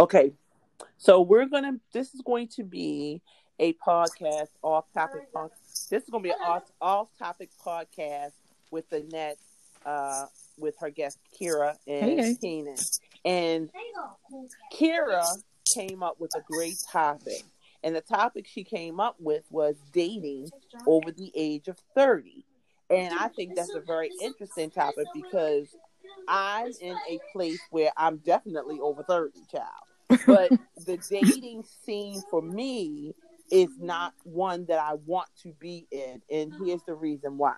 Okay, so this is going to be a podcast This is going to be an off-topic podcast with Annette, with her guest Kira and Keenan. And Kira came up with a great topic. And the topic she came up with was dating over the age of 30. And I think that's a very interesting topic because I'm in a place where I'm definitely over 30, child. But the dating scene for me is not one that I want to be in. And here's the reason why.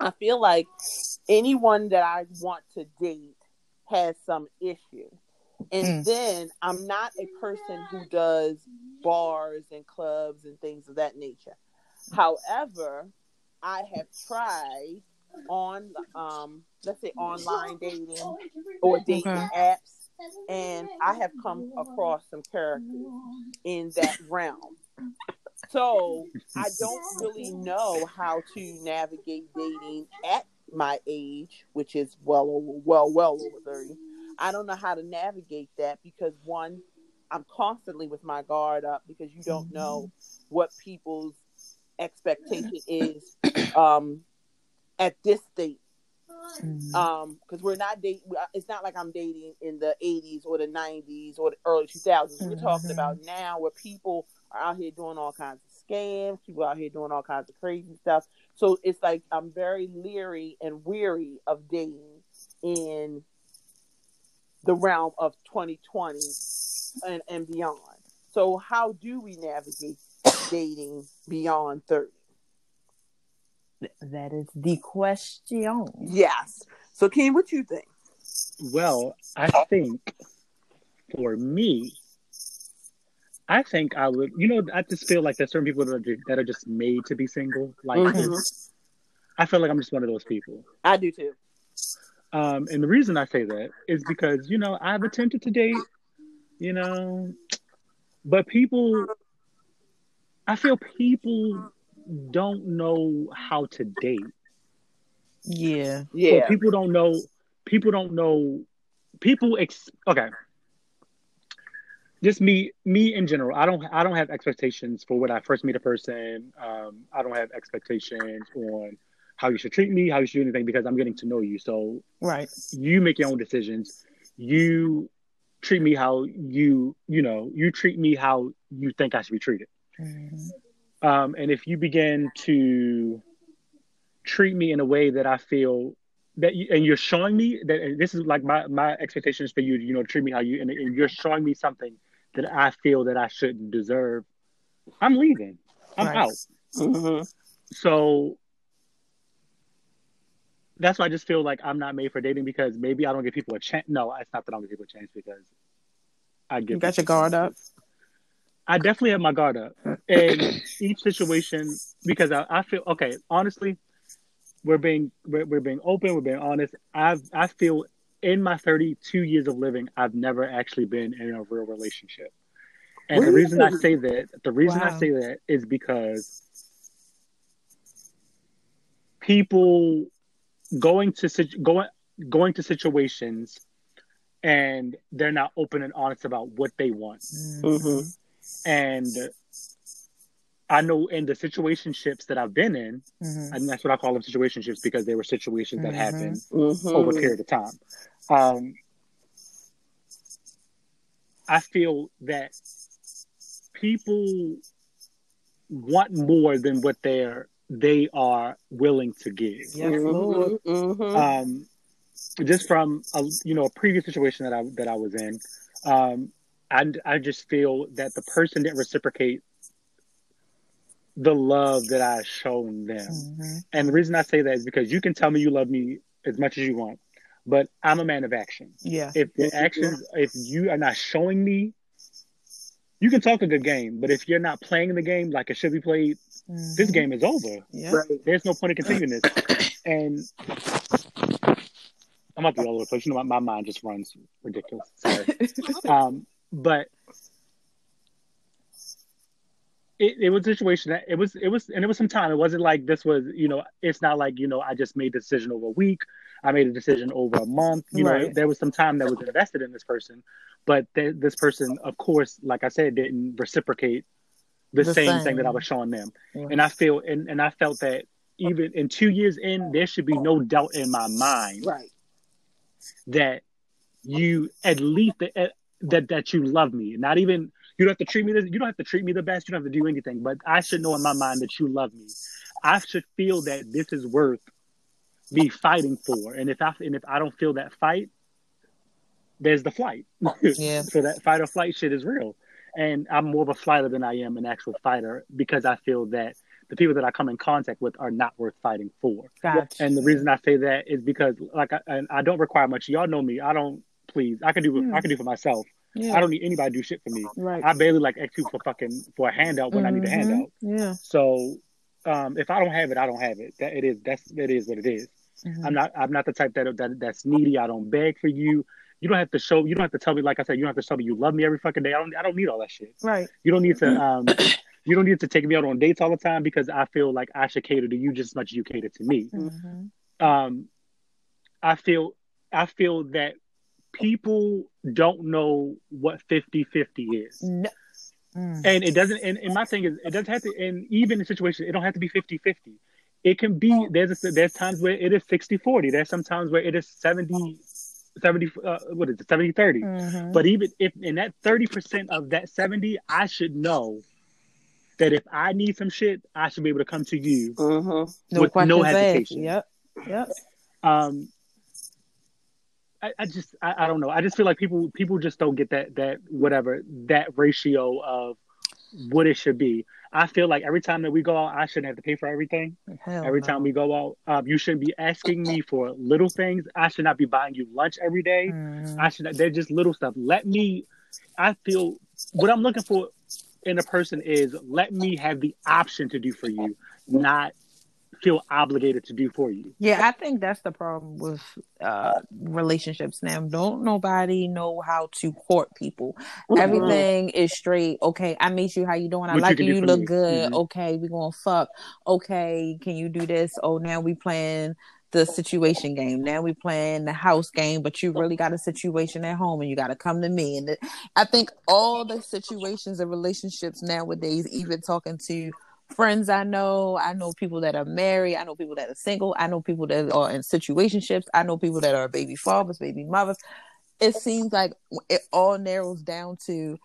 I feel like anyone that I want to date has some issue. And then I'm not a person who does bars and clubs and things of that nature. However, I have tried on, let's say, online dating or dating apps. And I have come across some characters in that realm. So I don't really know how to navigate dating at my age, which is well over 30. I don't know how to navigate that because, one, I'm constantly with my guard up because you don't know what people's expectation is at this stage. Because we're not dating. It's not like I'm dating in the 80s or the 90s or the early 2000s. We're talking about now where people are out here doing all kinds of scams. People out here doing all kinds of crazy stuff. So it's like I'm very leery and weary of dating in the realm of 2020 and beyond. So how do we navigate dating beyond 30? That is the question. Yes. So, Ken, what you think? Well, I think for me, I would, I just feel like there's certain people that are just made to be single. Like, I feel like I'm just one of those people. I do too. And the reason I say that is because, I've attempted to date, but people don't know how to date. Yeah. Well, people don't know. Okay. Just me in general. I don't have expectations for when I first meet a person. I don't have expectations on how you should treat me, how you should do anything, because I'm getting to know you. So right. You make your own decisions. You treat me how you treat me how you think I should be treated. Mm-hmm. And if you begin to treat me in a way that I feel that, and you're showing me that, and this is like my expectation is for you to, treat me how you, and you're showing me something that I feel that I shouldn't deserve, I'm leaving. I'm out. Mm-hmm. So that's why I just feel like I'm not made for dating, because maybe I don't give people a chance. No, it's not that I don't give people a chance, because I give. You got your guard up. I definitely have my guard up in each situation, because I feel, okay, honestly, we're being open, we're being honest. I feel in my 32 years of living, I've never actually been in a real relationship. And really? the reason I say that is because people going to situations and they're not open and honest about what they want. Mm-hmm. And I know in the situationships that I've been in, and that's what I call them situationships, because they were situations that happened over a period of time. I feel that people want more than what they are willing to give. Yes, Lord. Just from a previous situation that I was in. And I just feel that the person didn't reciprocate the love that I shown them. Mm-hmm. And the reason I say that is because you can tell me you love me as much as you want, but I'm a man of action. Yeah. If the actions, if you are not showing me, you can talk a good game, but if you're not playing the game like it should be played, this game is over. Yeah. Right? There's no point in continuing this. And I'm not all over the place. My mind just runs ridiculous. Sorry. But it was a situation that it was some time. It wasn't like this was, it's not like, I just made the decision over a week. I made a decision over a month. You know, there was some time that was invested in this person, but this person, of course, like I said, didn't reciprocate the same thing that I was showing them. Right. And I feel, and I felt that even in 2 years in, there should be no doubt in my mind that you at least that you love me. Not even you don't have to treat me. You don't have to treat me the best. You don't have to do anything. But I should know in my mind that you love me. I should feel that this is worth me fighting for. And if I don't feel that fight, there's the flight. Yeah. So that fight or flight shit is real. And I'm more of a flighter than I am an actual fighter because I feel that the people that I come in contact with are not worth fighting for. Gotcha. And the reason I say that is because, like, I don't require much. Y'all know me. I can do for myself. Yeah. I don't need anybody to do shit for me. Right. I barely like ask people for a handout when I need a handout. Yeah. So if I don't have it, I don't have it. It is what it is. Mm-hmm. I'm not the type that's needy. I don't beg for you. You don't have to tell me, like I said, you don't have to tell me you love me every fucking day. I don't need all that shit. Right. You don't need to take me out on dates all the time because I feel like I should cater to you just as much as you cater to me. Mm-hmm. I feel that people don't know what 50-50 is. No. Mm. And it doesn't, and my thing is, it doesn't have to, and even in situations, it don't have to be 50-50. It can be, there's times where it is 60-40. There's some times where it is 70-30. Mm-hmm. But even if in that 30% of that 70, I should know that if I need some shit, I should be able to come to you with no hesitation. Yep. I don't know. I just feel like people just don't get that ratio of what it should be. I feel like every time that we go out, I shouldn't have to pay for everything. Every time we go out, you shouldn't be asking me for little things. I should not be buying you lunch every day. Mm. They're just little stuff. I feel what I'm looking for in a person is let me have the option to do for you, not feel obligated to do for you. Yeah, I think that's the problem with relationships now. Don't nobody know how to court people. Mm-hmm. Everything is straight. Okay, I meet you. How you doing? I like you. You look good. Mm-hmm. Okay, we gonna fuck. Okay, can you do this? Oh, now we playing the situation game. Now we playing the house game, but you really got a situation at home and you got to come to me. And I think all the situations and relationships nowadays, even talking to friends I know people that are married, I know people that are single, I know people that are in situationships, I know people that are baby fathers, baby mothers. It seems like it all narrows down to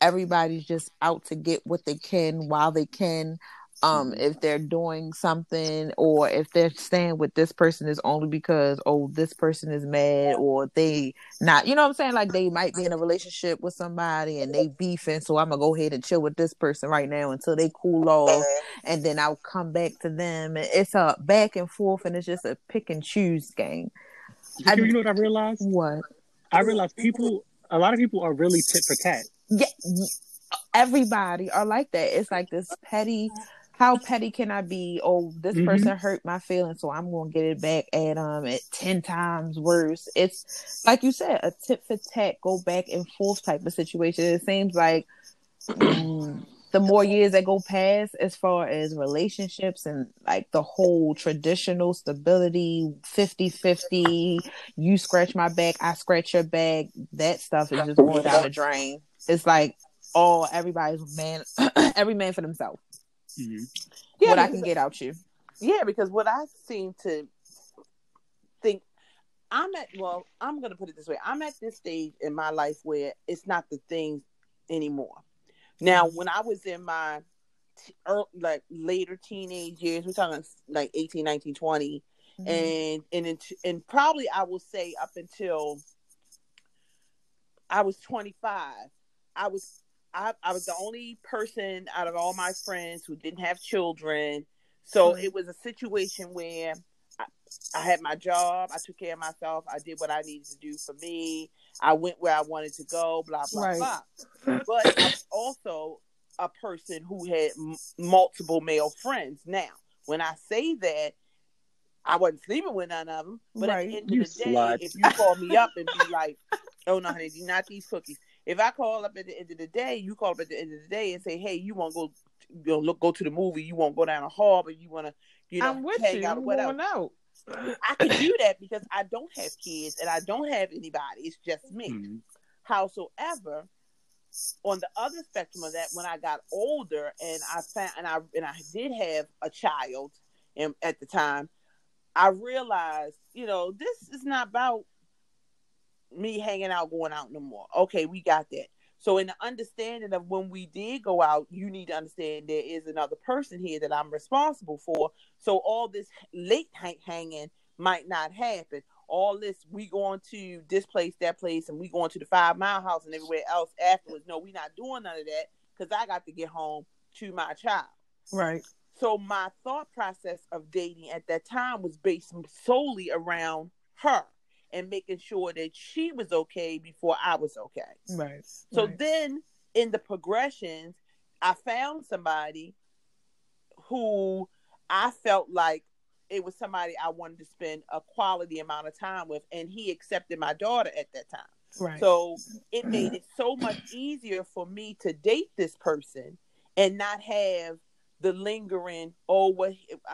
everybody's just out to get what they can while they can. If they're doing something or if they're staying with this person is only because, oh, this person is mad or they not, you know what I'm saying? Like they might be in a relationship with somebody and they beefing. So I'm going to go ahead and chill with this person right now until they cool off. And then I'll come back to them. And it's a back and forth and it's just a pick and choose game. You know what I realized? What? I realized a lot of people are really tit for tat. Yeah. Everybody are like that. It's like this petty. How petty can I be? Oh, this person hurt my feelings, so I'm gonna get it back at 10 times worse. It's like you said, a tit for tat, go back and forth type of situation. It seems like the more years that go past, as far as relationships and like the whole traditional stability, 50-50, you scratch my back, I scratch your back, that stuff is just going down the drain. It's like every man for themselves. Mm-hmm. Yeah, what I can get out you. Yeah, because what I seem to think I'm going to put it this way. I'm at this stage in my life where it's not the thing anymore. Now, when I was in my later teenage years, we're talking like 18, 19, 20, and probably I will say up until I was 25, I was the only person out of all my friends who didn't have children. So it was a situation where I had my job. I took care of myself. I did what I needed to do for me. I went where I wanted to go, blah, blah, blah. But I was also a person who had multiple male friends. Now, when I say that, I wasn't sleeping with none of them. But at the end of the day, if you call me up and be like, oh, no, honey, do not these cookies. If I call up at the end of the day, you call up at the end of the day and say, "Hey, you want to go, go to the movie? You want to go down a hall, but you want to, you know, hang out or whatever." I could do that because I don't have kids and I don't have anybody. It's just me. Mm-hmm. Howsoever, on the other spectrum of that, when I got older and I did have a child, and at the time, I realized, this is not about me hanging out, going out no more. Okay, we got that. So in the understanding of when we did go out, you need to understand there is another person here that I'm responsible for. So all this late night hanging might not happen. All this, we going to this place, that place, and we going to the 5 Mile House and everywhere else afterwards. No, we not doing none of that because I got to get home to my child. Right. So my thought process of dating at that time was based solely around her and making sure that she was okay before I was okay. Right. So then in the progressions, I found somebody who I felt like it was somebody I wanted to spend a quality amount of time with, and he accepted my daughter at that time. Right. So it made it so much easier for me to date this person and not have the lingering,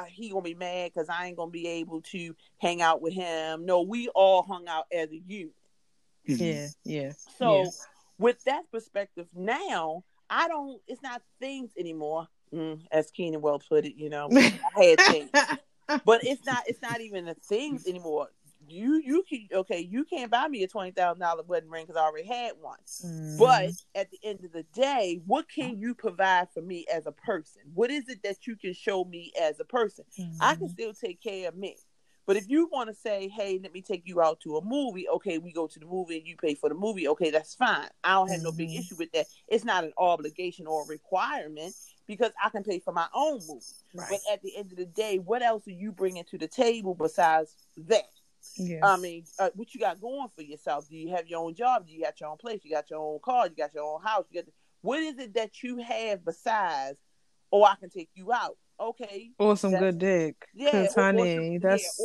he gonna be mad because I ain't gonna be able to hang out with him. No, we all hung out as a unit. Yeah, yeah. So with that perspective now, it's not things anymore. As Keenan well put it, I had things. But it's not even the things anymore. You can't buy me a $20,000 wedding ring because I already had one. Mm. But at the end of the day, what can you provide for me as a person? What is it that you can show me as a person? Mm. I can still take care of me. But if you want to say, hey, let me take you out to a movie. Okay, we go to the movie and you pay for the movie. Okay, that's fine. I don't have no big issue with that. It's not an obligation or a requirement because I can pay for my own movie. Right. But at the end of the day, what else are you bringing to the table besides that? Yes. I mean, what you got going for yourself? Do you have your own job? Do you got your own place? You got your own car? You got your own house? What is it that you have besides, I can take you out? Okay. Or some good dick. Yeah. Or sex.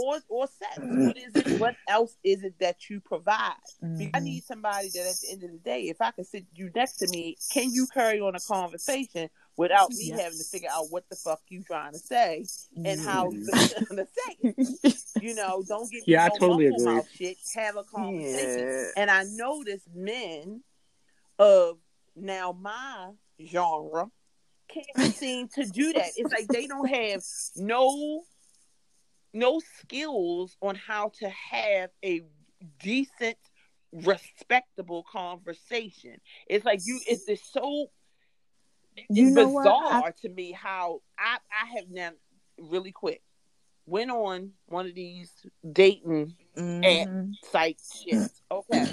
What is it? What else is it that you provide? Mm-hmm. I need somebody that at the end of the day, if I can sit you next to me, can you carry on a conversation without me having to figure out what the fuck you trying to say and how you gonna say it? Don't get me no mumble mouth shit. Have a conversation. Yeah. And I notice men of now my genre can't seem to do that. It's like they don't have no skills on how to have a decent, respectable conversation. It's like it's so bizarre to me how I have now really quick went on one of these dating app site shit. Okay.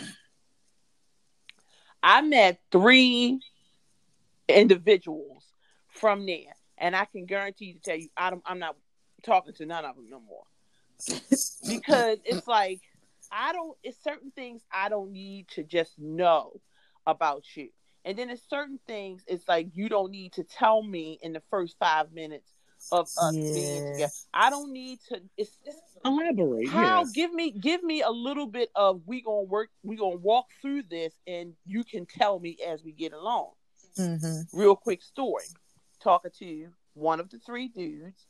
I met 3 individuals from there, and I can guarantee to tell you, I'm not talking to none of them no more because it's like it's certain things I don't need to just know about you, and then it's certain things it's like you don't need to tell me in the first 5 minutes of us being together. I don't need to. It's elaborate. How? Yes. Give me a little bit of we gonna walk through this, and you can tell me as we get along. Mm-hmm. Real quick story. Talking to one of the 3 dudes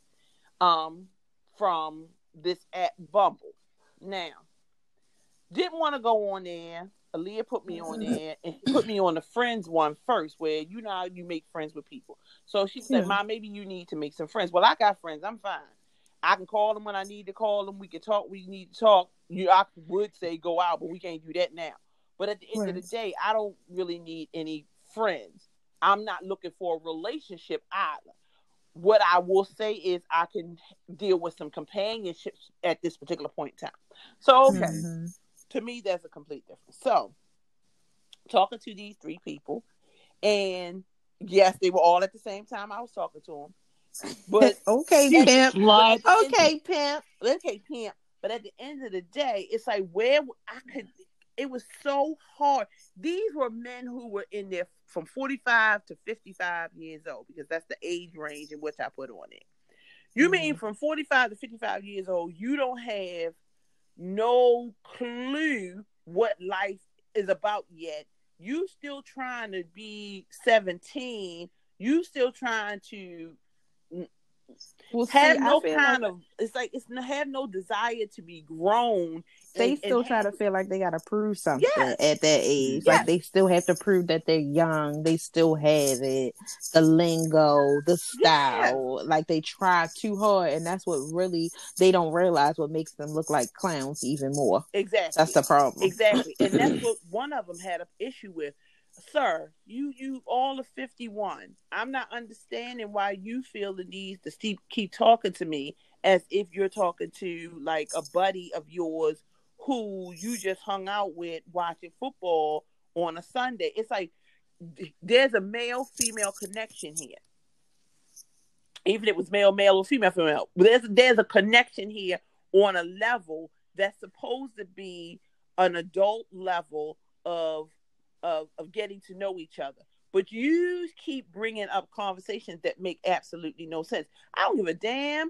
from this app Bumble. Now, didn't want to go on there. Aaliyah put me on there and put me on the friends one first, where how you make friends with people. So she said, Ma, maybe you need to make some friends. Well, I got friends. I'm fine. I can call them when I need to call them. We can talk. We need to talk. I would say go out, but we can't do that now. But at the end of the day, I don't really need any friends. I'm not looking for a relationship either. What I will say is I can deal with some companionships at this particular point in time. So, okay. Mm-hmm. To me, that's a complete difference. So, talking to these 3 people, and yes, they were all at the same time I was talking to them. But okay, pimp. Okay, pimp. But at the end of the day, it's like where it was so hard. These were men who were in there from 45 to 55 years old, because that's the age range in which I put on it. You mean from 45 to 55 years old, you don't have no clue what life is about yet. You still trying to be 17. You still trying to Well, have see, no kind like, of it's like it's have no desire to be grown. They still try to feel like they gotta prove something at that age. Yes. Like they still have to prove that they're young. They still have it. The lingo, the style. Yes. Like they try too hard, and that's what really they don't realize what makes them look like clowns even more. Exactly. That's the problem. Exactly. And that's what one of them had an issue with. Sir, you all are 51. I'm not understanding why you feel the need to keep talking to me as if you're talking to like a buddy of yours who you just hung out with watching football on a Sunday. It's like there's a male-female connection here. Even if it was male-male or female-female. There's a connection here on a level that's supposed to be an adult level of getting to know each other. But you keep bringing up conversations that make absolutely no sense. I don't give a damn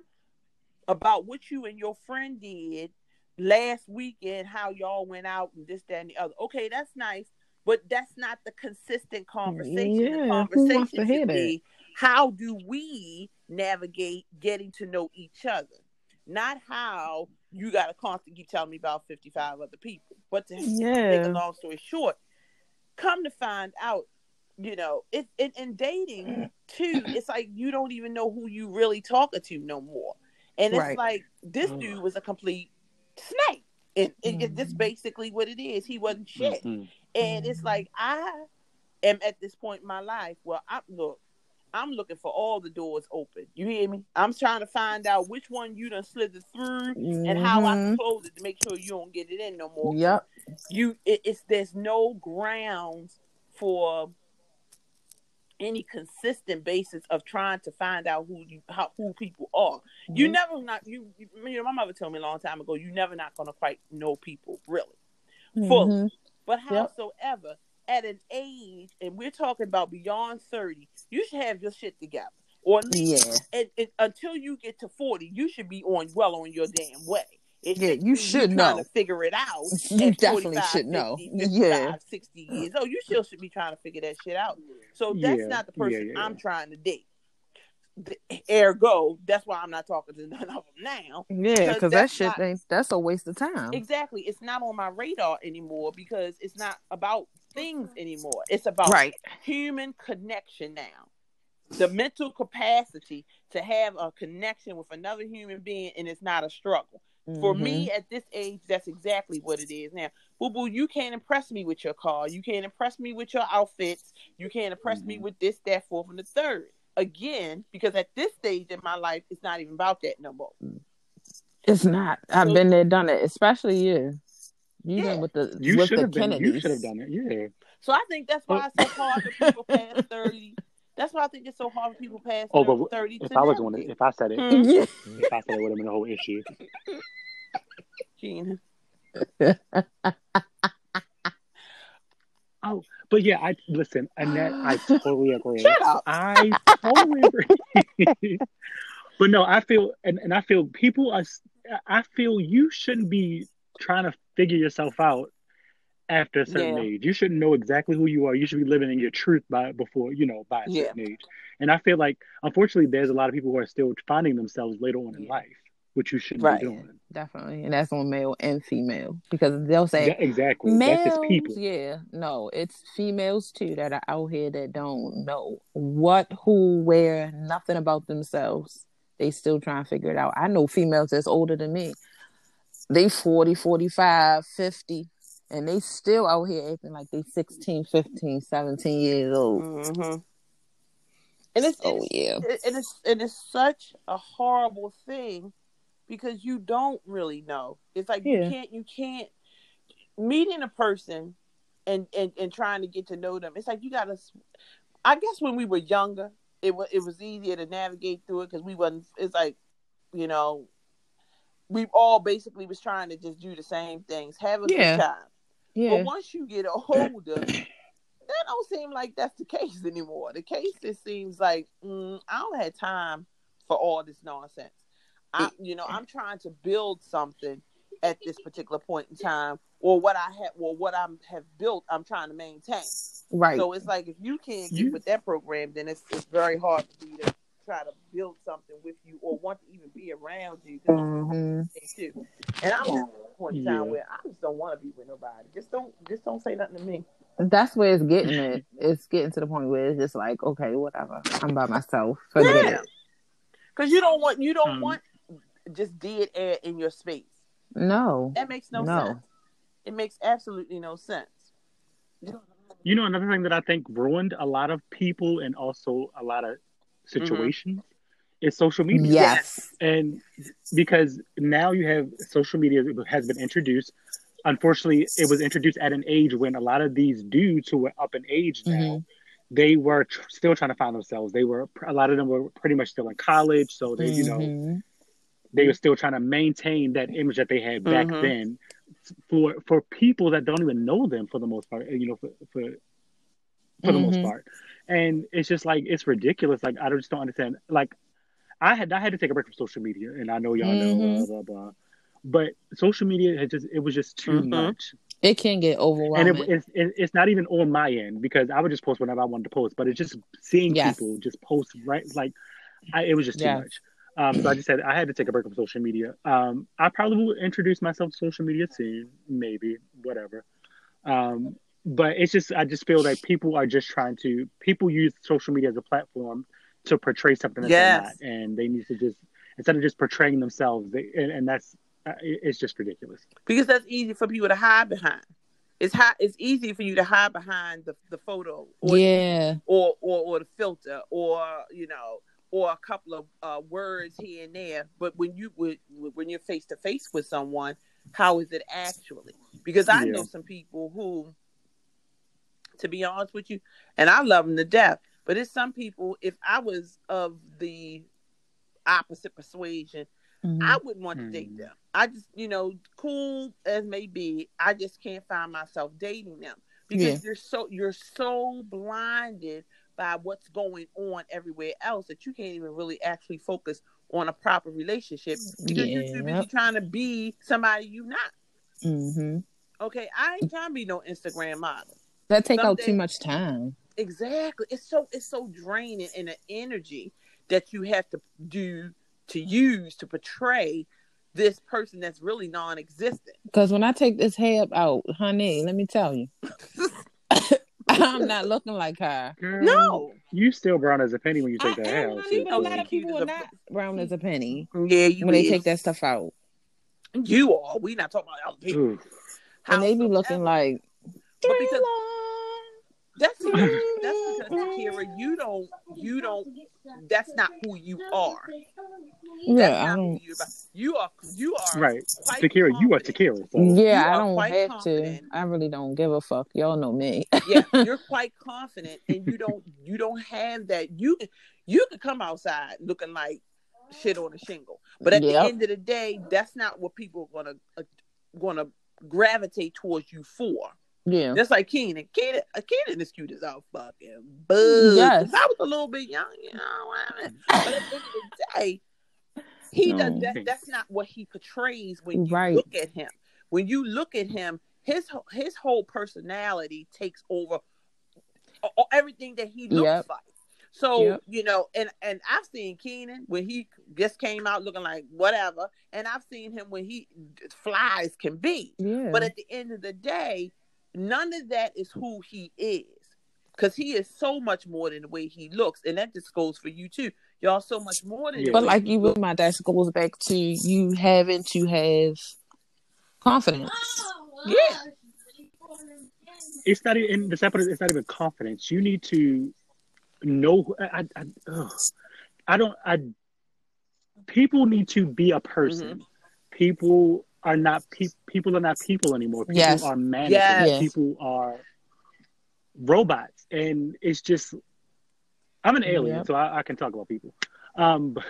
about what you and your friend did last weekend, how y'all went out and this, that, and the other. Okay, that's nice, but that's not the consistent conversation. Yeah, the conversation should be, how do we navigate getting to know each other? Not how you got to constantly keep telling me about 55 other people. But to make a long story short, come to find out, you know, it in dating too, it's like you don't even know who you really talking to no more. And it's like this dude was a complete snake. And that's basically what it is. He wasn't shit. Mm-hmm. And it's like I am at this point in my life where I'm looking for all the doors open. You hear me? I'm trying to find out which one you done slithered through and how I can close it to make sure you don't get it in no more. Yep. There's no grounds for any consistent basis of trying to find out who people are. Mm-hmm. You know, my mother told me a long time ago, you never not gonna quite know people really fully. Mm-hmm. But howsoever. Yep. At an age, and we're talking about beyond 30, you should have your shit together. Or at least until you get to 40, you should be on your damn way. You should know. Trying to figure it out. You definitely should know. 60 years old, you still should be trying to figure that shit out. So that's not the person I'm trying to date. Ergo, that's why I'm not talking to none of them now. Yeah, because that's a waste of time. Exactly. It's not on my radar anymore because it's not about things anymore. It's about human connection now. The mental capacity to have a connection with another human being, and it's not a struggle. Mm-hmm. For me at this age, that's exactly what it is now. Boo-boo, you can't impress me with your car. You can't impress me with your outfits. You can't impress me with this, that, fourth, and the third. Again, because at this stage in my life, it's not even about that no more. It's not. I've been there, done it. Especially you. You should have done it. You should have done it. Yeah. So I think that's why it's so hard for people past 30. That's why I think it's so hard for people past 30. If I was on it, if I said it, if I said it would have been a whole issue. Gina. Oh, but yeah, listen, Annette, I totally agree. Shut up. I totally agree. But no, I feel, and I feel you shouldn't be trying to figure yourself out after a certain age. You should know exactly who you are. You should be living in your truth by a certain age. And I feel like, unfortunately, there's a lot of people who are still finding themselves later on in life, which you shouldn't be doing. Definitely. And that's on male and female. Because they'll say exactly males, that's just people. Yeah. No, it's females too that are out here that don't know what, who, where, nothing about themselves. They still trying to figure it out. I know females that's older than me. They 40, 45, 50, and they still out here acting like they 16, 15, 17 years old. Mm-hmm. And it's such a horrible thing. Because you don't really know. It's like you can't meeting a person and trying to get to know them. It's like I guess when we were younger, it was easier to navigate through it because we wasn't. It's like, you know, we all basically was trying to just do the same things, have a good time. Yeah. But once you get older, that don't seem like that's the case anymore. The case seems like I don't have time for all this nonsense. I'm trying to build something at this particular point in time, or what I have built, I'm trying to maintain. Right. So it's like if you can't get with that program, then it's very hard for you to try to build something with you or want to even be around you. Too. And I'm at a point in time where I just don't want to be with nobody. Just don't say nothing to me. That's where it's getting it. It's getting to the point where it's just like, okay, whatever. I'm by myself. Forget it. Because you don't want just dead air in your space. No. That makes no sense. It makes absolutely no sense. You know, another thing that I think ruined a lot of people and also a lot of situations is social media. Yes. And because now you have social media has been introduced. Unfortunately, it was introduced at an age when a lot of these dudes who were up in age now, they were still trying to find themselves. A lot of them were pretty much still in college. So they, they were still trying to maintain that image that they had back then. For people that don't even know them for the most part, you know, for the most part, and it's just like it's ridiculous. Like I just don't understand. Like I had to take a break from social media, and I know y'all know blah blah blah. But social media was just too much. It can get overwhelming, and it's not even on my end because I would just post whenever I wanted to post. But it's just seeing people just post right. Like it was just too much. So I just said I had to take a break from social media. I probably will introduce myself to social media soon, maybe, whatever. But it's just I just feel like people are just trying to use social media as a platform to portray something that they're not, and they need to just instead of just portraying themselves, and that's it's just ridiculous because that's easy for people to hide behind. It's easy for you to hide behind the photo, or the filter, or you know. Or a couple of words here and there, but when you're face to face with someone, how is it actually? Because I know some people who, to be honest with you, and I love them to death, but it's some people. If I was of the opposite persuasion, I wouldn't want to date them. I just, you know, cool as may be, I just can't find myself dating them because you're so blinded by what's going on everywhere else that you can't even really actually focus on a proper relationship because you're too busy trying to be somebody you're not. Okay, I ain't trying to be no Instagram model. That take out too much time. Exactly. It's so draining in the energy that you have to use to portray this person that's really non-existent. Because when I take this hair out, honey, let me tell you. I'm not looking like her. Girl, no, you still brown as a penny when you take that out. A lot of people are not brown as a penny. Yeah, they take that stuff out. You are. We not talking about other people. And they be looking like. But because, that's because Takira, you don't. That's not who you are. Yeah, I don't. You are right. Takira, you are Takira. So. Yeah, I don't have confident. To. I really don't give a fuck. Y'all know me. Yeah, you're quite confident, and you don't have that. You could come outside looking like shit on a shingle, but at the end of the day, that's not what people are gonna gravitate towards you for. Yeah, just like Keenan. Keenan is cute as all fucking buzz. Yes. I was a little bit young, you know what I mean? But at the end of the day, he does that. That's not what he portrays when you look at him. When you look at him, his whole personality takes over everything that he looks like. So you know, and I've seen Keenan when he just came out looking like whatever, and I've seen him when he flies can be. Yeah. But at the end of the day. None of that is who he is, because he is so much more than the way he looks, and that just goes for you too. Y'all so much more than. But like you, with my dad, goes back to you having to have confidence. Yeah, it's not even the separate. It's not even confidence. You need to know. People need to be a person. Mm-hmm. People. Are not people are not people anymore. People are mannequins. Yes. People are robots, and it's just I'm an alien, so I can talk about people. But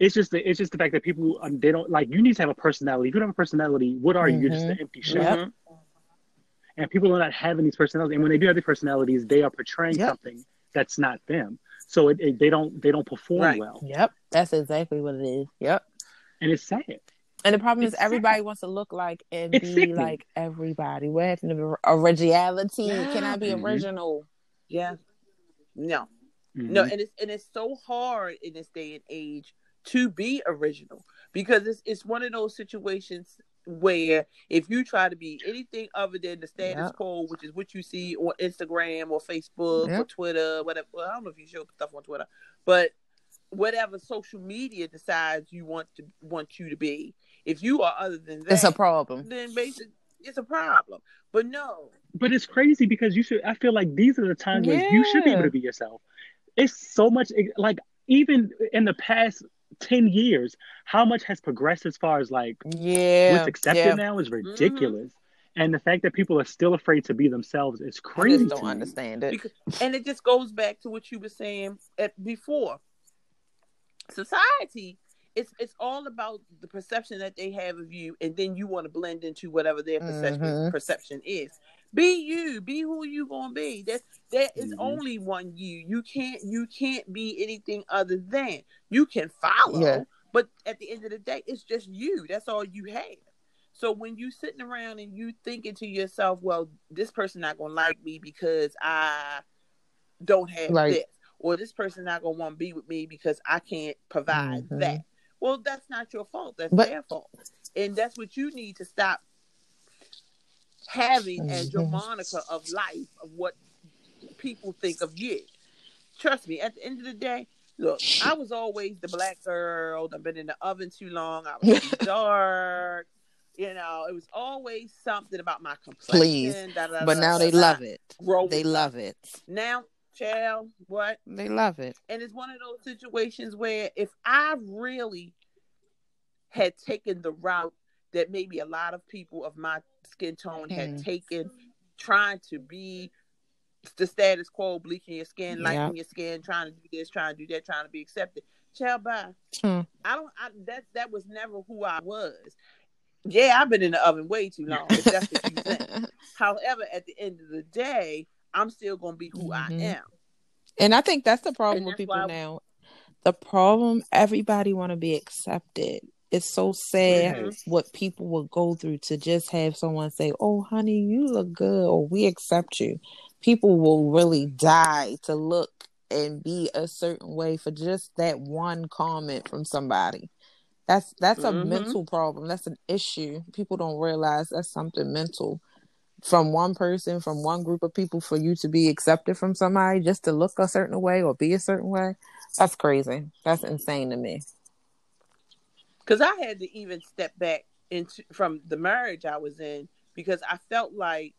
it's just the fact that people they don't like. You need to have a personality. If you don't have a personality, what are you? You're just an empty shell. And people are not having these personalities. And when they do have these personalities, they are portraying something that's not them. So they don't perform well. Yep, that's exactly what it is. Yep, and it's sad. And the problem is everybody wants to look like and be like everybody. What happened to originality? Can I be original? Yeah. No. Mm-hmm. No, and it's so hard in this day and age to be original, because it's one of those situations where if you try to be anything other than the status quo, which is what you see on Instagram or Facebook or Twitter, whatever. Well, I don't know if you show stuff on Twitter, but whatever social media decides you want you to be, if you are other than that, it's a problem. Then basically, it's a problem. But no. But it's crazy because you should. I feel like these are the times where you should be able to be yourself. It's so much like even in the past 10 years, how much has progressed as far as like what's accepted now is ridiculous. Mm-hmm. And the fact that people are still afraid to be themselves is crazy. I just don't understand it. And it just goes back to what you were saying before. Society, it's all about the perception that they have of you, and then you want to blend into whatever their perception is. Be you. Be who you gonna be. There is only one you. You can't be anything other than. You can follow, but at the end of the day, it's just you. That's all you have. So when you sitting around and you thinking to yourself, well, this person not gonna like me because I don't have this, or this person not gonna want to be with me because I can't provide that. Well, that's not your fault. That's their fault, and that's what you need to stop having as your moniker of life, of what people think of you. Trust me, at the end of the day, look, I was always the black girl. I've been in the oven too long. I was dark. You know, it was always something about my complexion. But now they love it. They love it. Now, child, what? They love it. And it's one of those situations where if I really had taken the route that maybe a lot of people of my skin tone had taken, trying to be the status quo, bleaching your skin, lightening your skin, trying to do this, trying to do that, trying to be accepted. Child, bye. That was never who I was. Yeah, I've been in the oven way too long, if that's what you think. However, at the end of the day, I'm still going to be who I am. And I think that's the problem with people now. The problem, everybody want to be accepted. It's so sad what people will go through to just have someone say, "Oh, honey, you look good," or "We accept you." People will really die to look and be a certain way for just that one comment from somebody. That's a mental problem. That's an issue. People don't realize that's something mental. From one person, from one group of people, for you to be accepted from somebody just to look a certain way or be a certain way. That's crazy. That's insane to me. Because I had to even step back from the marriage I was in, because I felt like,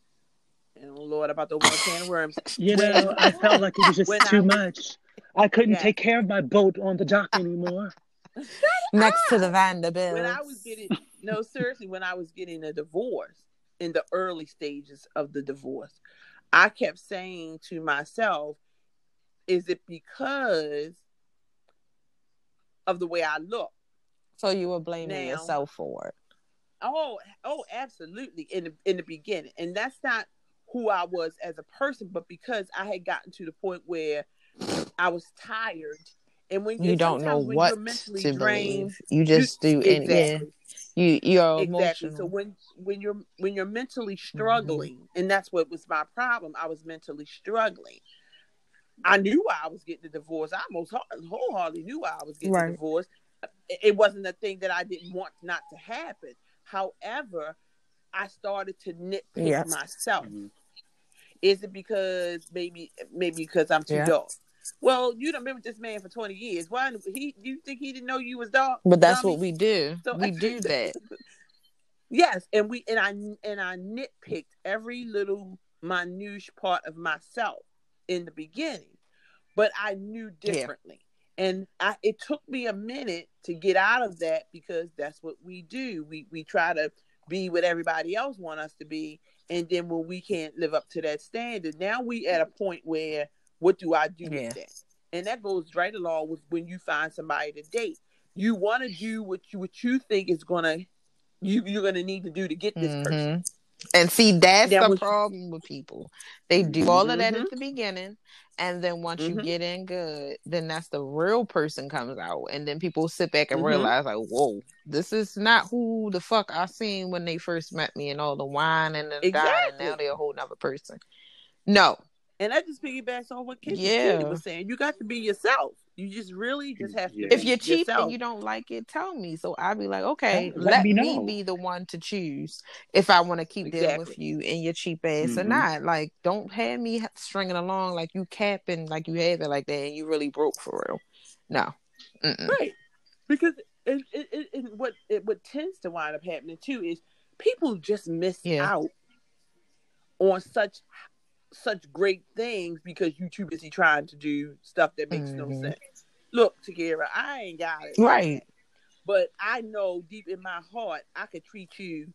and oh Lord, about to open a can of worms. You know, I felt like it was just too much. I couldn't take care of my boat on the dock anymore. Next to the Vanderbilt. When I was getting a divorce, in the early stages of the divorce, I kept saying to myself, is it because of the way I look? So you were blaming yourself for it. Oh, absolutely. In the beginning. And that's not who I was as a person, but because I had gotten to the point where I was tired. And when you don't know what to drained, believe, you just do anything. You're emotional. So when you're mentally struggling, and that's what was my problem. I was mentally struggling. I knew why I was getting a divorce. I almost wholeheartedly knew why I was getting a divorce. It wasn't a thing that I didn't want not to happen. However, I started to nitpick myself. Mm-hmm. Is it because maybe because I'm too dark? Well, you done been with this man for 20 years. Why you think he didn't know you was dark? But that's what we do. So, we do that. Yes, and I nitpicked every little minute part of myself in the beginning, but I knew differently. And it took me a minute to get out of that, because that's what we do. We try to be what everybody else want us to be, and then when we can't live up to that standard, now we at a point where, what do I do with that? And that goes right along with when you find somebody to date. You want to do what you think is gonna you're gonna need to do to get this person. And see, that's the problem with people. They do all of that at the beginning, and then once you get in good, then that's the real person comes out, and then people sit back and realize, like, whoa, this is not who the fuck I seen when they first met me, and all the wine and the guy, and now they're a whole nother person. No. And that just piggybacks on what Kitty was saying. You got to be yourself. You just really just have to. If you're cheap and you don't like it, tell me. So I'd be like, okay, let me be the one to choose if I want to keep dealing with you and your cheap ass or not. Like, don't have me stringing along like you capping, like you have it like that, and you really broke for real. No, right? Because what tends to wind up happening too is people just miss out on such great things because you too busy trying to do stuff that makes no sense. Look, Takira, I ain't got it. Right. But I know deep in my heart, I could treat you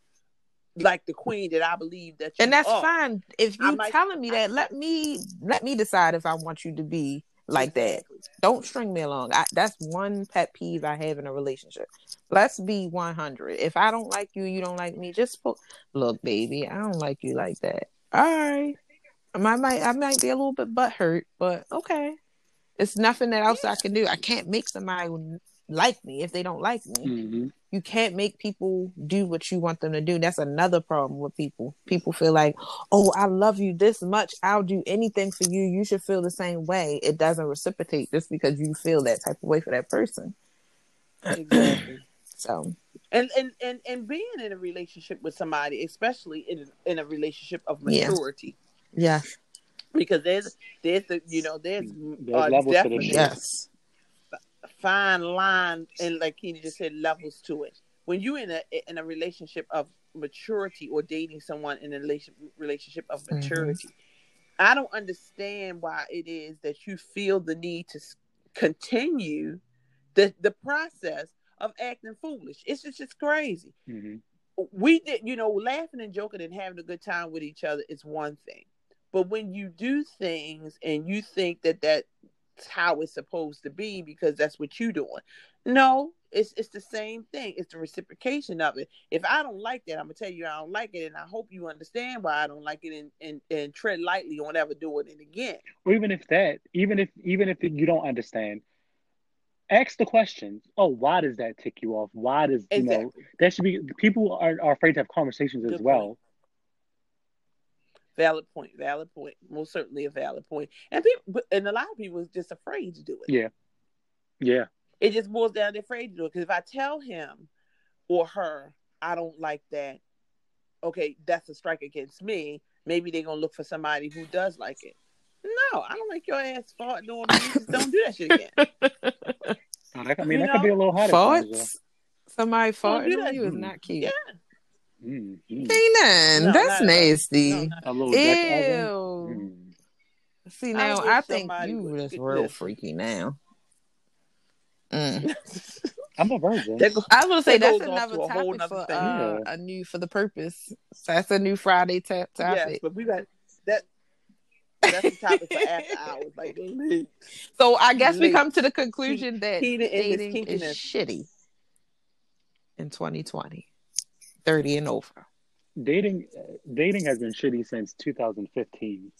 like the queen that I believe that you are. And that's fine. If you're telling me that, let me decide if I want you to be like that. Don't string me along. That's one pet peeve I have in a relationship. Let's be 100. If I don't like you, you don't like me, just look, baby, I don't like you like that. All right. I might be a little bit butthurt, but okay. It's nothing that else I can do. I can't make somebody like me if they don't like me. Mm-hmm. You can't make people do what you want them to do. That's another problem with people. People feel like, oh, I love you this much. I'll do anything for you. You should feel the same way. It doesn't reciprocate just because you feel that type of way for that person. Exactly. So. And being in a relationship with somebody, especially in a relationship of maturity, yes, because there's definitely fine line, and like Keenan just said, levels to it. When you're in a relationship of maturity or dating someone in a relationship of maturity, I don't understand why it is that you feel the need to continue the process of acting foolish. It's just crazy. Mm-hmm. We did, laughing and joking and having a good time with each other is one thing. But when you do things and you think that that's how it's supposed to be because that's what you're doing, no, it's the same thing. It's the reciprocation of it. If I don't like that, I'm gonna tell you I don't like it, and I hope you understand why I don't like it, and tread lightly on ever doing it again. Or even if you don't understand, ask the questions. Oh, why does that tick you off? Why does that should be? People are afraid to have conversations as well. Valid point. Most certainly a valid point. And people, and a lot of people is just afraid to do it. Yeah. It just boils down to afraid to do it. Because if I tell him or her, I don't like that, okay, that's a strike against me. Maybe they're going to look for somebody who does like it. No, I don't like your ass farting on me. Just don't do that shit again. That could be a little harder. Farts? Somebody farting on you is not cute. Yeah. Mm-hmm. Keenan, that's nasty. No. Ew. See, now I think you just real freaky now. I'm a virgin. I will say that's another topic for a new for the purpose. So that's a new Friday topic. Yes, but we got that. That's the topic for after hours. Like, so I guess we come to the conclusion that dating is shitty in 2020. 30 and over. Dating has been shitty since 2015.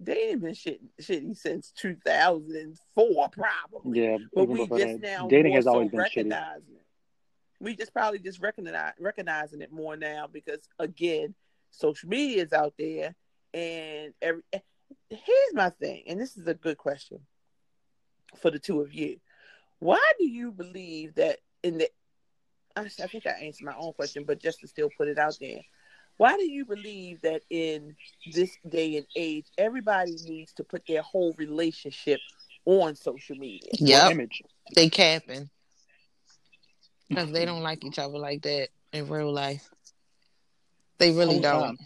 Dating been shitty since 2004, probably. Yeah, but we just now dating has always been shitty. We just probably just recognizing it more now because again, social media is out there, and here's my thing, and this is a good question for the two of you. Why do you believe that I think I answered my own question, but just to still put it out there. Why do you believe that in this day and age, everybody needs to put their whole relationship on social media? Yeah, they capping. Because they don't like each other like that in real life. They really don't.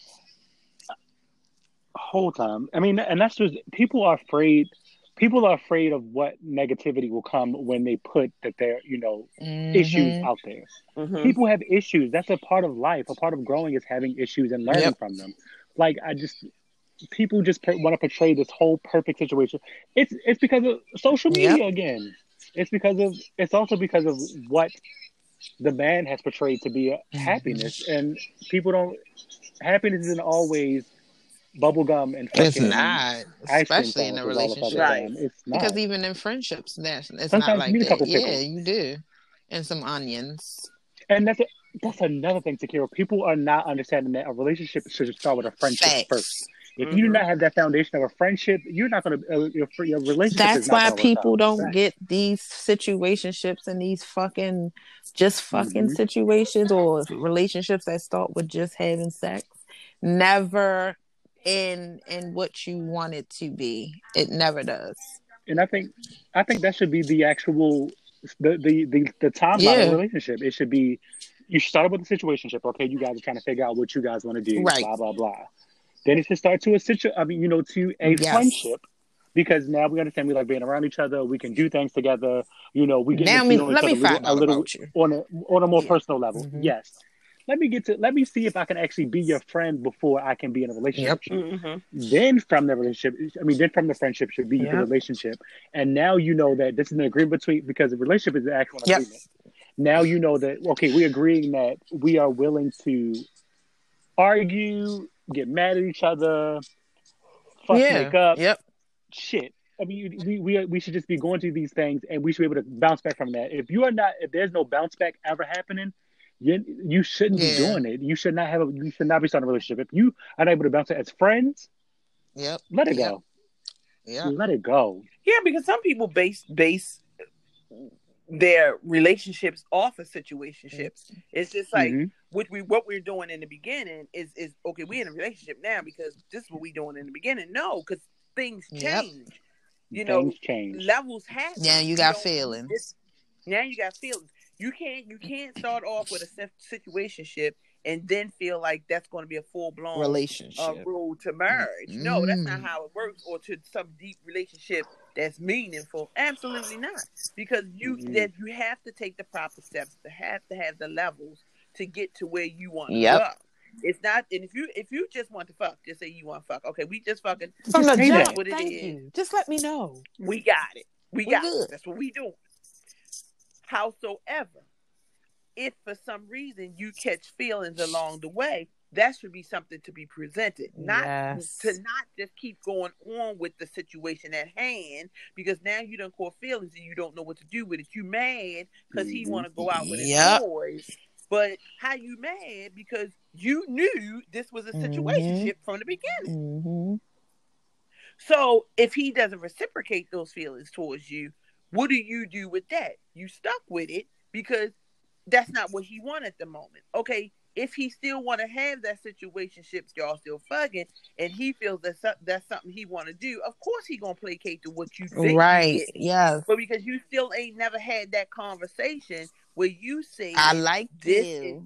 Whole time. I mean, and that's just, people are afraid... People are afraid of what negativity will come when they put that their, issues out there. Mm-hmm. People have issues. That's a part of life. A part of growing is having issues and learning from them. Like people just want to portray this whole perfect situation. It's because of social media again. It's also because of what the man has portrayed to be happiness, and people don't. Happiness isn't always bubblegum and it's not, especially in a relationship, right? It's not. Because even in friendships, it's sometimes not like that. Yeah, you do, and some onions. And that's another thing, Takira. People are not understanding that a relationship should start with a friendship first. If you do not have that foundation of a friendship, you're not going to your relationship. That's why people don't get these situationships and these fucking situations or relationships that start with just having sex. Never in what you want it to be. It never does. And I think that should be the actual the timeline of the relationship. It should be you start with the situationship. Okay, you guys are trying to figure out what you guys want to do. Right. Blah blah blah. Then it should start to a friendship, because now we understand we like being around each other. We can do things together. You know, we get now. Let me find out a little on a more personal level. Mm-hmm. Yes. Let me see if I can actually be your friend before I can be in a relationship. Yep. Mm-hmm. Then from the friendship should be the relationship. And now you know that this is an agreement because the relationship is the actual agreement. Now you know that, okay, we're agreeing that we are willing to argue, get mad at each other, make up, shit. I mean, we should just be going through these things and we should be able to bounce back from that. If there's no bounce back ever happening, you shouldn't be doing it. You should not have. You should not be starting a relationship. If you are not able to bounce it as friends, let it go. Yeah, let it go. Yeah, because some people base their relationships off of situationships. Mm-hmm. It's just like what we're doing in the beginning is okay. We're in a relationship now because this is what we're doing in the beginning. No, because things change. You know, things change. Levels happen. Yeah, you got feelings. Now you got feelings. You can't start off with a situationship and then feel like that's going to be a full-blown relationship road to marriage. No, that's not how it works, or to some deep relationship that's meaningful. Absolutely not. Because you have to take the proper steps, to have the levels to get to where you want to go. It's not, and if you just want to fuck, just say you want to fuck. Okay, we just fucking. From the jump, what it is. You. Just let me know. We got it. We got it. That's what we do. Howsoever, if for some reason you catch feelings along the way, that should be something to be presented. Not just keep going on with the situation at hand, because now you done caught feelings and you don't know what to do with it. You mad because he want to go out with his boys, but how you mad? Because you knew this was a situationship from the beginning. Mm-hmm. So if he doesn't reciprocate those feelings towards you, what do you do with that? You stuck with it because that's not what he wanted at the moment. Okay, if he still want to have that situationship, y'all still fucking, and he feels that's something he want to do, of course he going to placate to what you think. Right, yes. But because you still ain't never had that conversation where you say, I like this.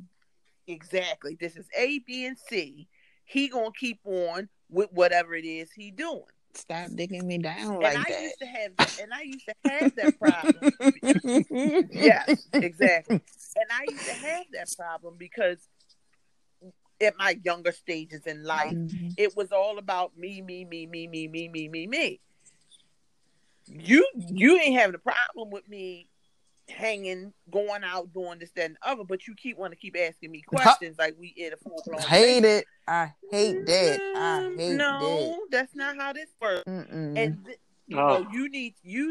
Exactly. This is A, B, and C. He going to keep on with whatever it is he doing. Stop digging me down and like that. I used to have that problem. Yes, exactly. And I used to have that problem because at my younger stages in life, it was all about me. You ain't having a problem with me hanging, going out, doing this, that, and the other, but you want to keep asking me questions like we in a full-blown. Hate day. It. I hate that. No, that's not how this works. Mm-mm. And you know, you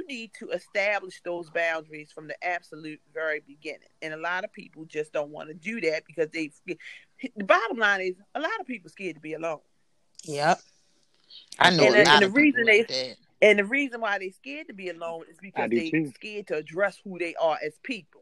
need to establish those boundaries from the absolute very beginning. And a lot of people just don't want to do that because the bottom line is a lot of people scared to be alone. Yep, I know. And the reason why they're scared to be alone is because they're scared to address who they are as people.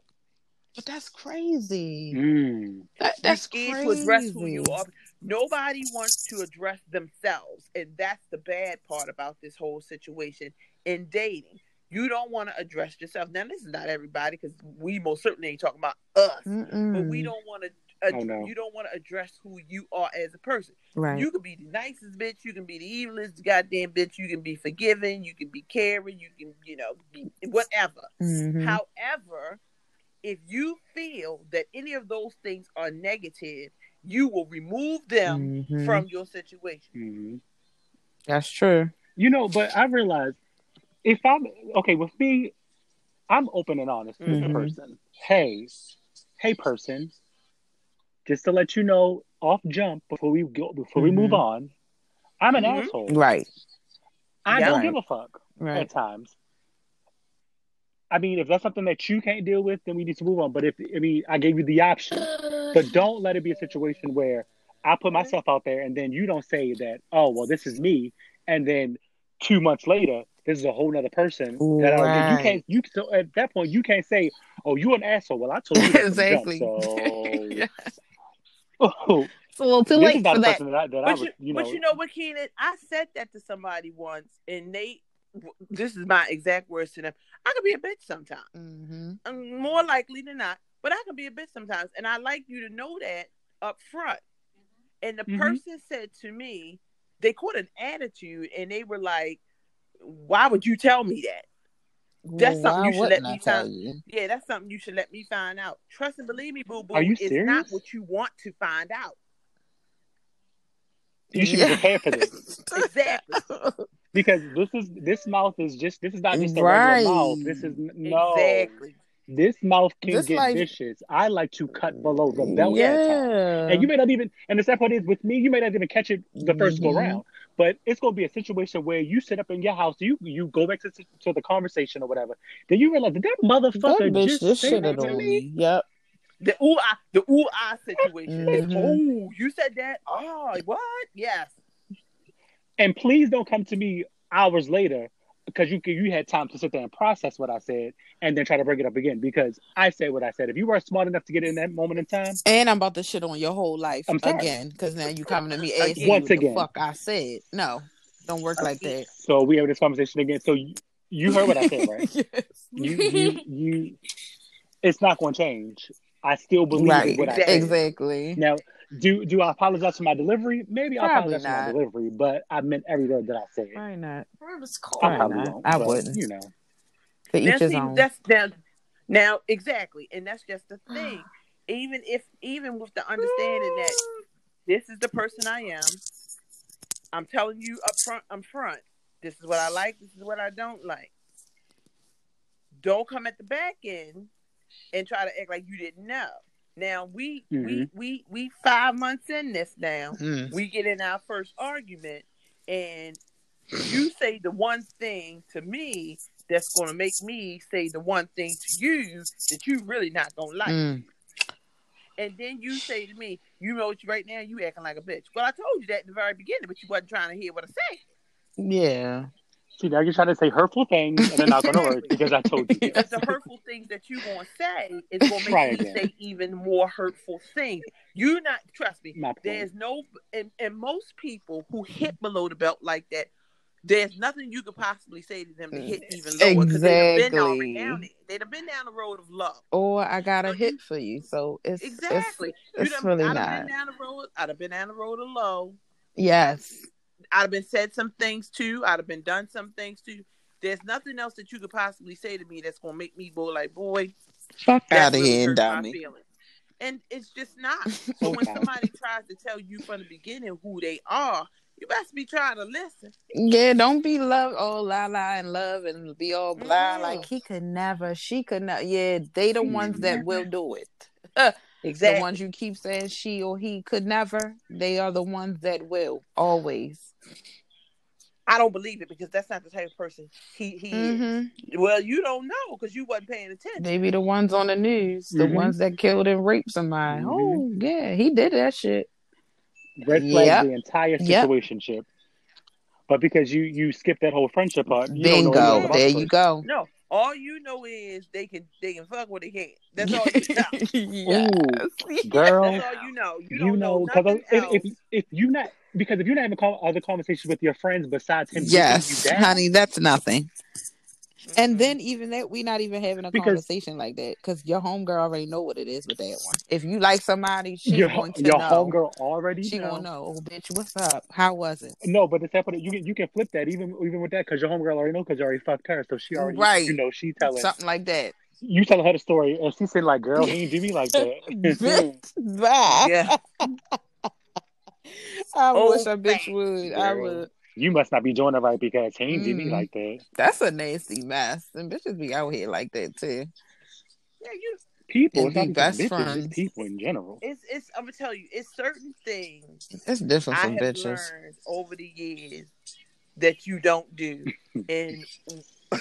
But that's crazy. That's crazy. To address who you are. Nobody wants to address themselves, and that's the bad part about this whole situation in dating. You don't want to address yourself. Now, this is not everybody, because we most certainly ain't talking about us. Mm-mm. But we don't want to. You don't want to address who you are as a person. Right. You can be the nicest bitch. You can be the evilest goddamn bitch. You can be forgiving. You can be caring. You can, be whatever. Mm-hmm. However, if you feel that any of those things are negative, you will remove them from your situation. Mm-hmm. That's true. But I realize if I'm okay with me, I'm open and honest with the person. Hey, person. Just to let you know, off jump before we move on, I'm an asshole. Right. I don't give a fuck at times. I mean, if that's something that you can't deal with, then we need to move on. But I gave you the option, but don't let it be a situation where I put myself out there, and then you don't say that, oh, well, this is me. And then 2 months later, this is a whole nother person. That I, you can't. So at that point, you can't say, oh, you're an asshole. Well, I told you. Exactly. Jump, so... yeah. Oh. So, well, too late for that. But you know what, Keenan? I said that to somebody once, and they, this is my exact words to them, I can be a bitch sometimes. Mm-hmm. More likely than not, but I can be a bitch sometimes. And I like you to know that up front. And the person said to me, they caught an attitude, and they were like, why would you tell me that? That's something you should let me find. Yeah, that's something you should let me find out. Trust and believe me, boo boo. It's not what you want to find out. You should be prepared for this. Exactly. Because this mouth is not just a regular mouth. This is exactly. This mouth can get vicious. I like to cut below the belt at times. And you may not even, and the sad part is with me, you may not even catch it the first go round. But it's going to be a situation where you sit up in your house, you go back to the conversation or whatever. Then you realize that motherfucker just said that to me. Yep. The ooh-ah situation. Oh, you said that? Oh, what? Yes. And please don't come to me hours later, because you had time to sit there and process what I said and then try to bring it up again, because I said what I said. If you weren't smart enough to get in that moment in time... And I'm about to shit on your whole life again, because now you coming to me asking once again, what the fuck I said. No, don't work like that. So we have this conversation again. So you heard what I said, right? Yes. You, it's not going to change. I still believe in what I said. Exactly. Now, do I apologize for my delivery? Maybe I apologize for my delivery, but I meant every word that I said. Probably not. I wouldn't. You know. Now, exactly. And that's just the thing. Even with the understanding that this is the person I am, I'm telling you up front, this is what I like, this is what I don't like. Don't come at the back end and try to act like you didn't know. Now we 5 months in this now. Mm. We get in our first argument, and you say the one thing to me that's going to make me say the one thing to you that you really not going to like. Mm. And then you say to me, you know what, right now you acting like a bitch. Well, I told you that in the very beginning, but you wasn't trying to hear what I said. Yeah. See, now you're trying to say hurtful things, and they're not going to work because I told you. Because the hurtful things that you're going to say is going to make you say even more hurtful things. You not, trust me, there's no, and most people who hit below the belt like that, there's nothing you could possibly say to them to hit even lower, because they've been already down it. They've been down the road of love. Or I got a hit for you, so it's exactly. It's really not. I'd have been down the road of low. Yes. I'd have been said some things to. I'd have been done some things to. There's nothing else that you could possibly say to me that's gonna make me go like, boy, fuck out of here and die me. And it's just not. So when somebody tries to tell you from the beginning who they are, you best be trying to listen. Yeah, don't be la la and be all blah. Like he could never, she could not. Yeah, they the ones that will do it. Exactly. The ones you keep saying she or he could never, they are the ones that will always. I don't believe it, because that's not the type of person he is. Well, you don't know, because you wasn't paying attention. Maybe the ones on the news, the ones that killed and raped somebody. Mm-hmm. Oh, yeah, he did that shit. Red flag the entire situationship. Yep. But because you skipped that whole friendship part, you don't know anything about there you go. No. All you know is they can fuck with a head. That's all you know. Yes. Ooh, girl. That's all you know. If you're not having other conversations with your friends besides him, yes, honey, that's nothing. Mm-hmm. And then even that, we're not even having a conversation like that, because your homegirl already know what it is with that one. If you like somebody, your homegirl already gonna know. Oh, bitch, what's up? How was it? No, but it's that point. You can flip that even with that, because your homegirl already know, because you already fucked her, so she already she telling something like that. You telling her the story, and she said like, "Girl, he ain't do me like that." Bitch, I wish a bitch would. Girl. I would. You must not be doing it right, because he ain't do me like that. That's a nasty mess. And bitches be out here like that too. Yeah, people. It's not best friends. It's people in general. It's. I'm gonna tell you, it's certain things. It's different from bitches. I have learned over the years that you don't do, and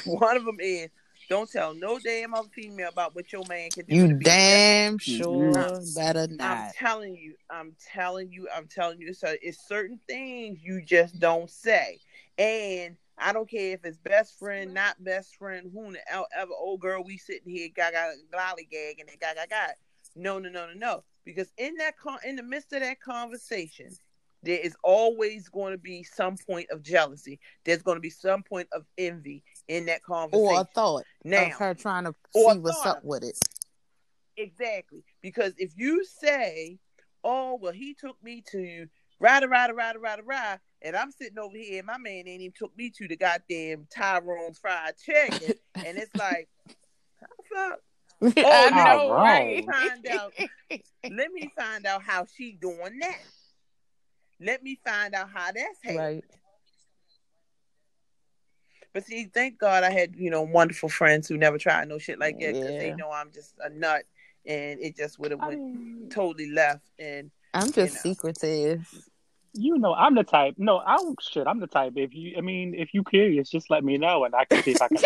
one of them is Don't tell no damn other female about what your man can do. You damn sure better not. I'm telling you. So it's certain things you just don't say. And I don't care if it's best friend, not best friend, who the hell ever. Old girl, we sitting here lollygagging and got. No. Because in the midst of that conversation, there is always going to be some point of jealousy. There's going to be some point of envy in that conversation. Or a thought of her trying to see what's up with it. Exactly. Because if you say, oh, well, he took me to ride, and I'm sitting over here and my man ain't even took me to the goddamn Tyrone's fried chicken. And it's like, how the fuck? Oh, no, right. Let me find out how she doing that. Let me find out how that's happening. Right. But see, thank God I had, wonderful friends who never tried no shit like that, because they know I'm just a nut, and it just would have went totally left. And I'm just secretive. I'm the type. I'm the type. If you curious, just let me know, and I can see if I can.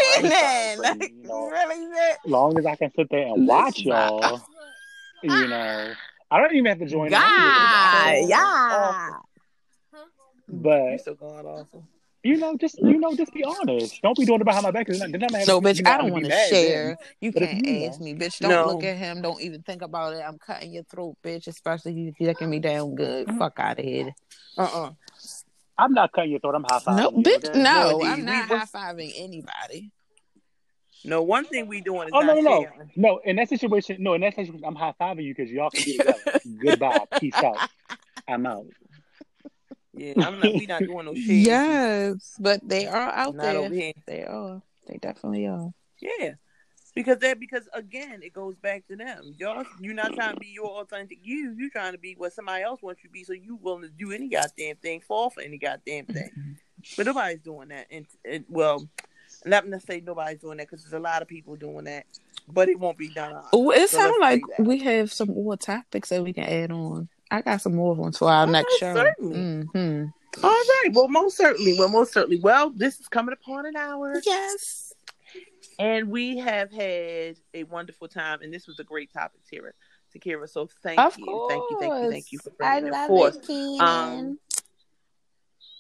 Really? Long as I can sit there and watch y'all, I don't even have to join. But so God awful. Just be honest. Don't be doing it behind my back. So, bitch, I don't want to share. You can't ask me, bitch. Don't look at him. Don't even think about it. I'm cutting your throat, bitch. Especially if you're looking me down good. Fuck out of here. I'm not cutting your throat. I'm high fiving. No, bitch. No, I'm not high fiving anybody. No, one thing we doing is sharing. In that situation, I'm high fiving you because y'all can be together. Goodbye. Peace out. I'm out. Yeah, I'm not. We not doing no shit. Yes, but they are out there. Over here. They are. They definitely are. Yeah, because again, it goes back to them. Y'all, you're not trying to be your authentic you. You're trying to be what somebody else wants you to be. So you willing to do any goddamn thing, fall for any goddamn thing. Mm-hmm. But nobody's doing that. And not to say nobody's doing that, because there's a lot of people doing that. But it won't be done. It sounds like we have some more topics that we can add on. I got some more ones for our next show. Mm-hmm. All right. Well, most certainly. Well, this is coming upon an hour. Yes. And we have had a wonderful time, and this was a great topic, Takira. So thank you for bringing it forth. It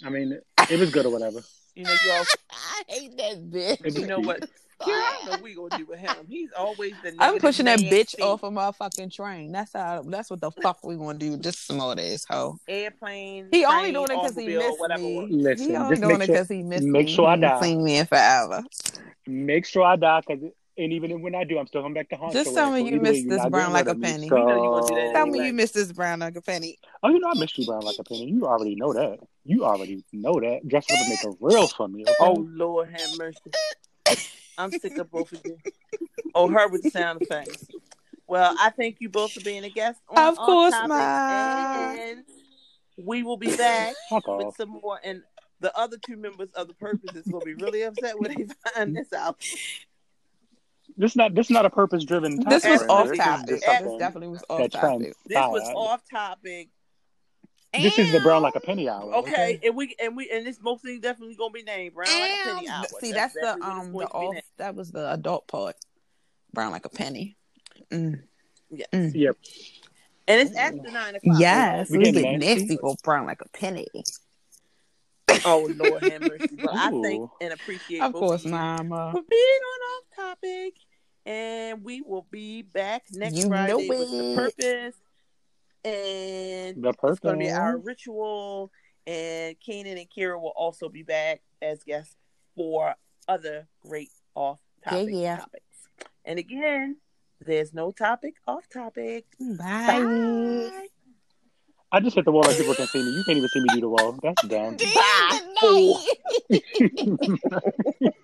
was good or whatever. Y'all, I hate that bitch. You know what? I don't know what we gonna do with him. He's always the negative. I'm pushing that bitch off a motherfucking train. That's what the fuck we gonna do. Just some old ass hoe. Airplane. He only doing it because he missed me. Listen, he only doing it because he missed me. Make sure I die. Seen me in forever. Make sure I die, and even when I do, I'm still coming back to haunt. Just tell me you missed this brown like a penny. Tell me you missed this brown like a penny. Oh, I missed you brown like a penny. You already know that. Dress up and make it real for me. Oh Lord, have mercy. I'm sick of both of you. Oh, her with the sound effects. Well, I thank you both for being a guest on Of Course, and we will be back with some more. And the other two members of the Purpose is going to be really upset when they find this out. This is not a purpose-driven topic. This was off topic. This definitely was off topic. This was off topic. This is the brown like a penny hour. Okay, and this mostly definitely gonna be named brown like a penny hour. See, that's the off. That was the adult part. Brown like a penny. Mm. Yes. Mm. Yep. And it's after 9:00. Yes, we get nasty with brown like a penny. Oh Lord, have mercy. Well, I thank and appreciate of both course, of you Mama, for being on off topic, and we will be back next Friday with the Purpose. And it's going to be our ritual, and Keenan and Kira will also be back as guests for other great off-topic topics. And again, there's no topic off-topic. Bye. I just hit the wall like people can see me. You can't even see me do the wall. That's dumb. Bye.